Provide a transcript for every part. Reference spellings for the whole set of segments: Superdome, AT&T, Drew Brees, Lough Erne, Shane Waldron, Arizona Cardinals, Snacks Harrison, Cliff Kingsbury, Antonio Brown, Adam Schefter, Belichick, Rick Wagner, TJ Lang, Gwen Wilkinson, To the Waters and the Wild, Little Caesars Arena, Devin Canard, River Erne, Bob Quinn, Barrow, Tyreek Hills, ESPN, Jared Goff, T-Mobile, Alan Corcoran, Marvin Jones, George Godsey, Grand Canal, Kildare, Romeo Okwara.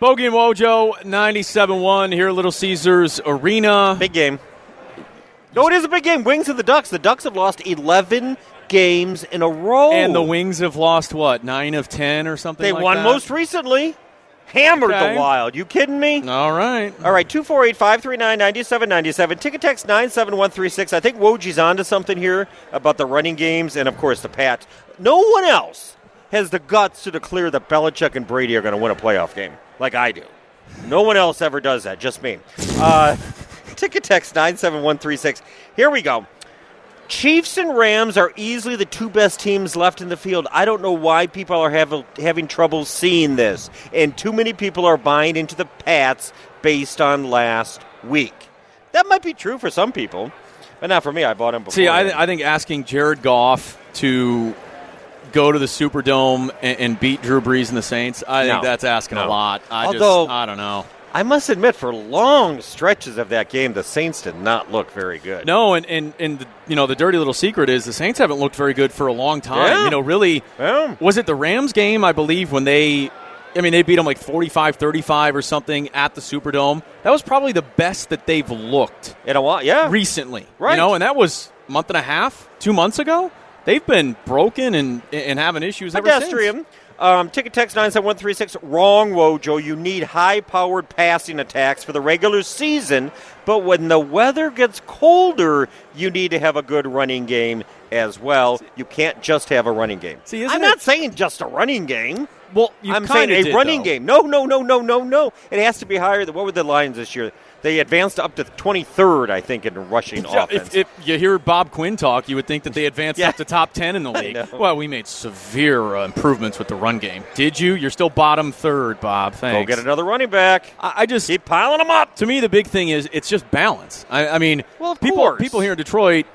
Bogey and Wojo, 97-1 here at Little Caesars Arena. Big game. No, it is a big game. Wings of the Ducks. The Ducks have lost 11 games in a row. And the Wings have lost, what, 9 of 10 or something like that? They won most recently. Hammered the Wild. You kidding me? All right. All right, 248-539-9797. Ticket text 97136. I think Wojie's on to something here about the running games and, of course, the Pats. No one else has the guts to declare that Belichick and Brady are going to win a playoff game. Like I do. No one else ever does that. Just me. Ticket text 97136. Here we go. Chiefs and Rams are easily the 2 best teams left in the field. I don't know why people are having trouble seeing this. And too many people are buying into the Pats based on last week. That might be true for some people. But not for me. I bought them before. See, I think asking Jared Goff to go to the Superdome and beat Drew Brees and the Saints, I think that's asking a lot. I don't know. I must admit, for long stretches of that game, the Saints did not look very good. No, and the dirty little secret is the Saints haven't looked very good for a long time. Yeah. Was it the Rams game, I believe, when they beat them like 45-35 or something at the Superdome? That was probably the best that they've looked in a while, yeah. Recently. Right. And that was a month and a half, 2 months ago. They've been broken and having issues ever since. Pedestrian. Ticket text 97136. Wrong, Wojo. You need high-powered passing attacks for the regular season, but when the weather gets colder, you need to have a good running game as well. You can't just have a running game. See, I'm not saying just a running game. Well, I'm saying a running game. No. It has to be higher than what were the Lions this year? They advanced up to 23rd, I think, in rushing offense. If you hear Bob Quinn talk, you would think that they advanced up to top 10 in the league. Well, we made severe improvements with the run game. Did you? You're still bottom third, Bob. Thanks. Go get another running back. I just keep piling them up. To me, the big thing is it's just balance. People here in Detroit,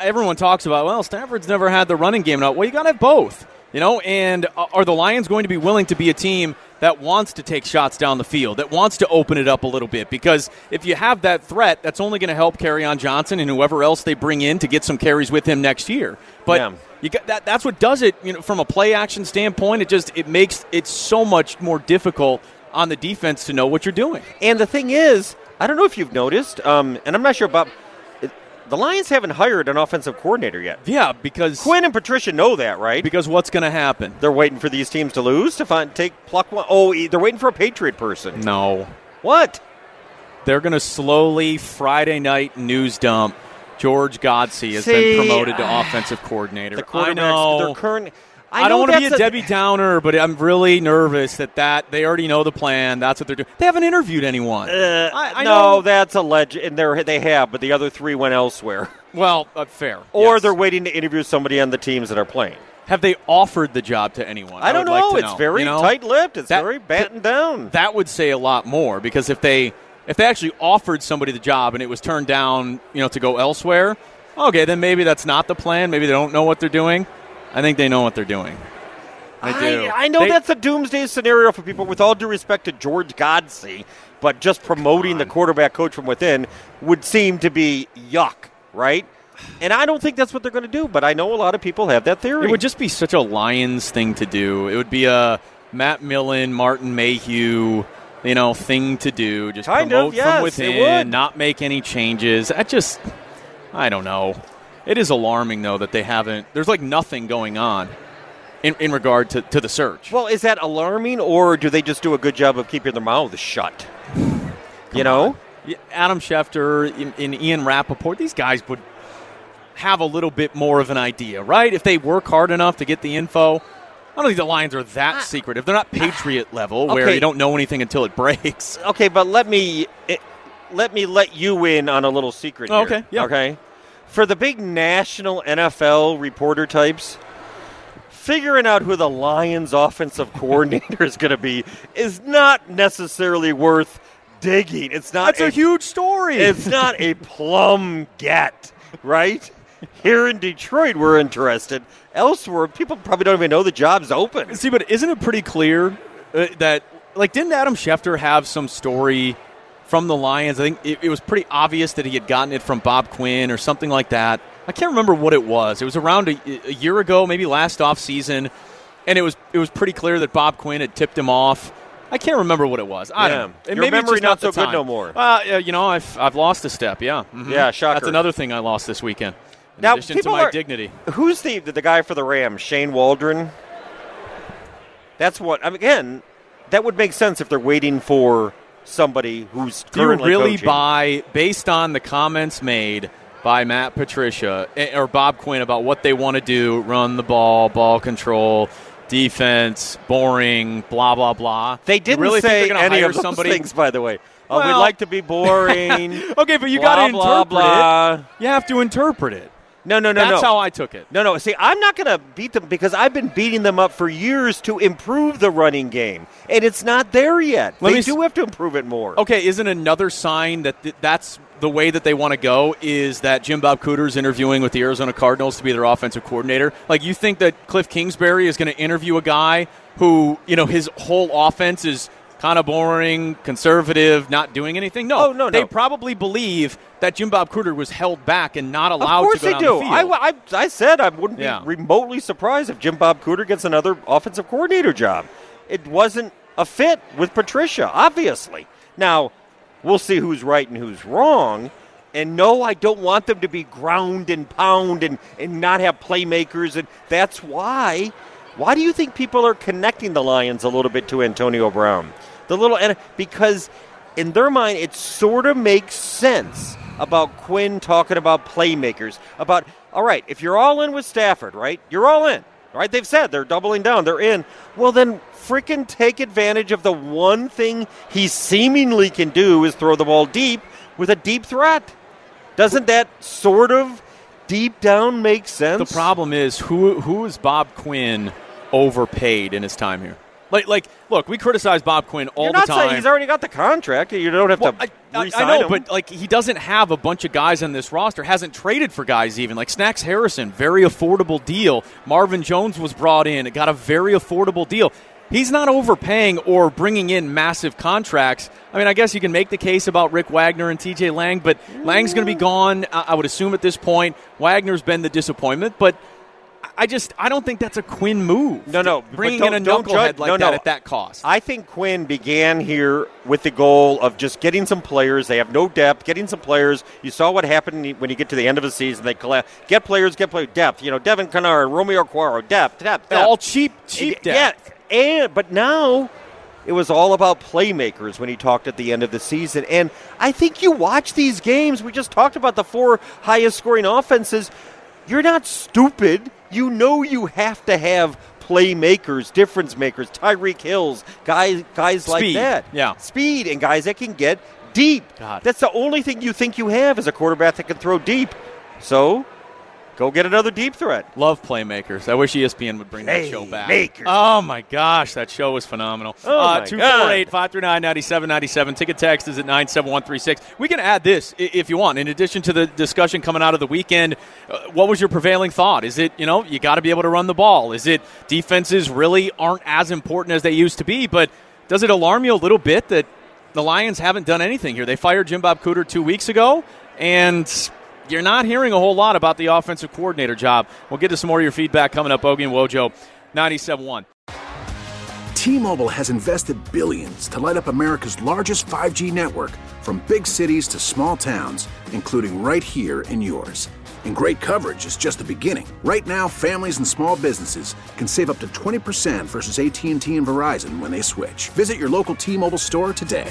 everyone talks about, Stafford's never had the running game. Well, you got to have both. And are the Lions going to be willing to be a team that wants to take shots down the field, that wants to open it up a little bit? Because if you have that threat, that's only going to help Kerryon Johnson and whoever else they bring in to get some carries with him next year. But you got that, that's what does it, from a play-action standpoint. It makes it so much more difficult on the defense to know what you're doing. And the thing is, I don't know if you've noticed, and I'm not sure about – the Lions haven't hired an offensive coordinator yet. Yeah, because Quinn and Patricia know that, right? Because what's going to happen? They're waiting for these teams to lose to pluck one. Oh, they're waiting for a Patriot person. No. What? They're going to slowly Friday night news dump. George Godsey has been promoted to offensive coordinator. The quarterbacks, I know. Their current. I don't want to be a Debbie Downer, but I'm really nervous that they already know the plan. That's what they're doing. They haven't interviewed anyone. I know that's a legend. And they have, but the other 3 went elsewhere. Well, fair. Or yes. They're waiting to interview somebody on the teams that are playing. Have they offered the job to anyone? I don't know. It's very tight-lipped. It's very battened down. That would say a lot more, because if they actually offered somebody the job and it was turned down, to go elsewhere, okay, then maybe that's not the plan. Maybe they don't know what they're doing. I think they know what they're doing. I do. I know that's a doomsday scenario for people, with all due respect to George Godsey, but just promoting the quarterback coach from within would seem to be yuck, right? And I don't think that's what they're going to do, but I know a lot of people have that theory. It would just be such a Lions thing to do. It would be a Matt Millen, Martin Mayhew, thing to do. Just kind promote of, yes, from within, not make any changes. I don't know. It is alarming, though, that they haven't – there's like nothing going on in regard to the search. Well, is that alarming, or do they just do a good job of keeping their mouths shut? Adam Schefter and Ian Rapoport, these guys would have a little bit more of an idea, right? If they work hard enough to get the info. I don't think the Lions are that secretive. They're not Patriot level where you don't know anything until it breaks. Okay, but let me let you in on a little secret here. Okay, yeah. Okay. For the big national NFL reporter types, figuring out who the Lions offensive coordinator is going to be is not necessarily worth digging. It's not. That's a huge story. It's not a plum get, right? Here in Detroit, we're interested. Elsewhere, people probably don't even know the job's open. See, but isn't it pretty clear that, like, didn't Adam Schefter have some story from the Lions? I think it was pretty obvious that he had gotten it from Bob Quinn or something like that. I can't remember what it was. It was around a year ago, maybe last offseason, and it was pretty clear that Bob Quinn had tipped him off. I can't remember what it was. I don't know. Your memory's not so good no more. I've lost a step, yeah. Mm-hmm. Yeah, shocker. That's another thing I lost this weekend. Now, addition to my dignity. Who's the guy for the Rams? Shane Waldron? That's what, I mean, again, that would make sense if they're waiting for somebody who's currently coaching. Do you really buy, based on the comments made by Matt Patricia or Bob Quinn about what they want to do, run the ball control, defense, boring, blah, blah, blah. They didn't really say any of those things, by the way. Well, we'd like to be boring. Okay, but you got to interpret it. You have to interpret it. No. That's how I took it. No. See, I'm not going to beat them because I've been beating them up for years to improve the running game, and it's not there yet. They do have to improve it more. Okay, isn't another sign that that's the way that they want to go is that Jim Bob Cooter is interviewing with the Arizona Cardinals to be their offensive coordinator? Like, you think that Cliff Kingsbury is going to interview a guy who, you know, his whole offense is kind of boring, conservative, not doing anything? No. They probably believe that Jim Bob Cooter was held back and not allowed to go down the field. Of course they do. I said I wouldn't be remotely surprised if Jim Bob Cooter gets another offensive coordinator job. It wasn't a fit with Patricia, obviously. Now, we'll see who's right and who's wrong. And no, I don't want them to be ground and pound and not have playmakers. And that's why. Why do you think people are connecting the Lions a little bit to Antonio Brown? Because in their mind, it sort of makes sense about Quinn talking about playmakers. About, all right, if you're all in with Stafford, right? You're all in, right? They've said they're doubling down. They're in. Well, then freaking take advantage of the one thing he seemingly can do is throw the ball deep with a deep threat. Doesn't that sort of deep down make sense? The problem is who is Bob Quinn overpaid in his time here? Like, look, we criticize Bob Quinn all the time. You're not saying he's already got the contract. You don't have to re-sign him. I know, but like, he doesn't have a bunch of guys on this roster. Hasn't traded for guys even. Like Snacks Harrison, very affordable deal. Marvin Jones was brought in. It got a very affordable deal. He's not overpaying or bringing in massive contracts. I mean, I guess you can make the case about Rick Wagner and TJ Lang, but Lang's going to be gone, I would assume, at this point. Wagner's been the disappointment, but I don't think that's a Quinn move. No. Bringing in a knucklehead like that at that cost. I think Quinn began here with the goal of just getting some players. They have no depth, getting some players. You saw what happened when you get to the end of the season. They collapse. Get players, depth. You know, Devin Canard, Romeo Okwara, depth. All cheap depth. Yeah. But now it was all about playmakers when he talked at the end of the season. And I think you watch these games. We just talked about the four highest-scoring offenses. You're not stupid. You know you have to have playmakers, difference makers, Tyreek Hills, guys like that. Yeah. Speed and guys that can get deep. God. That's the only thing you think you have is a quarterback that can throw deep. So go get another deep threat. Love playmakers. I wish ESPN would bring that show back. Playmakers. Oh, my gosh. That show was phenomenal. 248-539-9797. Ticket text is at 97136. We can add this if you want. In addition to the discussion coming out of the weekend, what was your prevailing thought? Is it, you know, you got to be able to run the ball? Is it defenses really aren't as important as they used to be? But does it alarm you a little bit that the Lions haven't done anything here? They fired Jim Bob Cooter 2 weeks ago, and you're not hearing a whole lot about the offensive coordinator job. We'll get to some more of your feedback coming up. Ogie and Wojo, 97.1. T-Mobile has invested billions to light up America's largest 5G network, from big cities to small towns, including right here in yours. And great coverage is just the beginning. Right now, families and small businesses can save up to 20% versus AT&T and Verizon when they switch. Visit your local T-Mobile store today.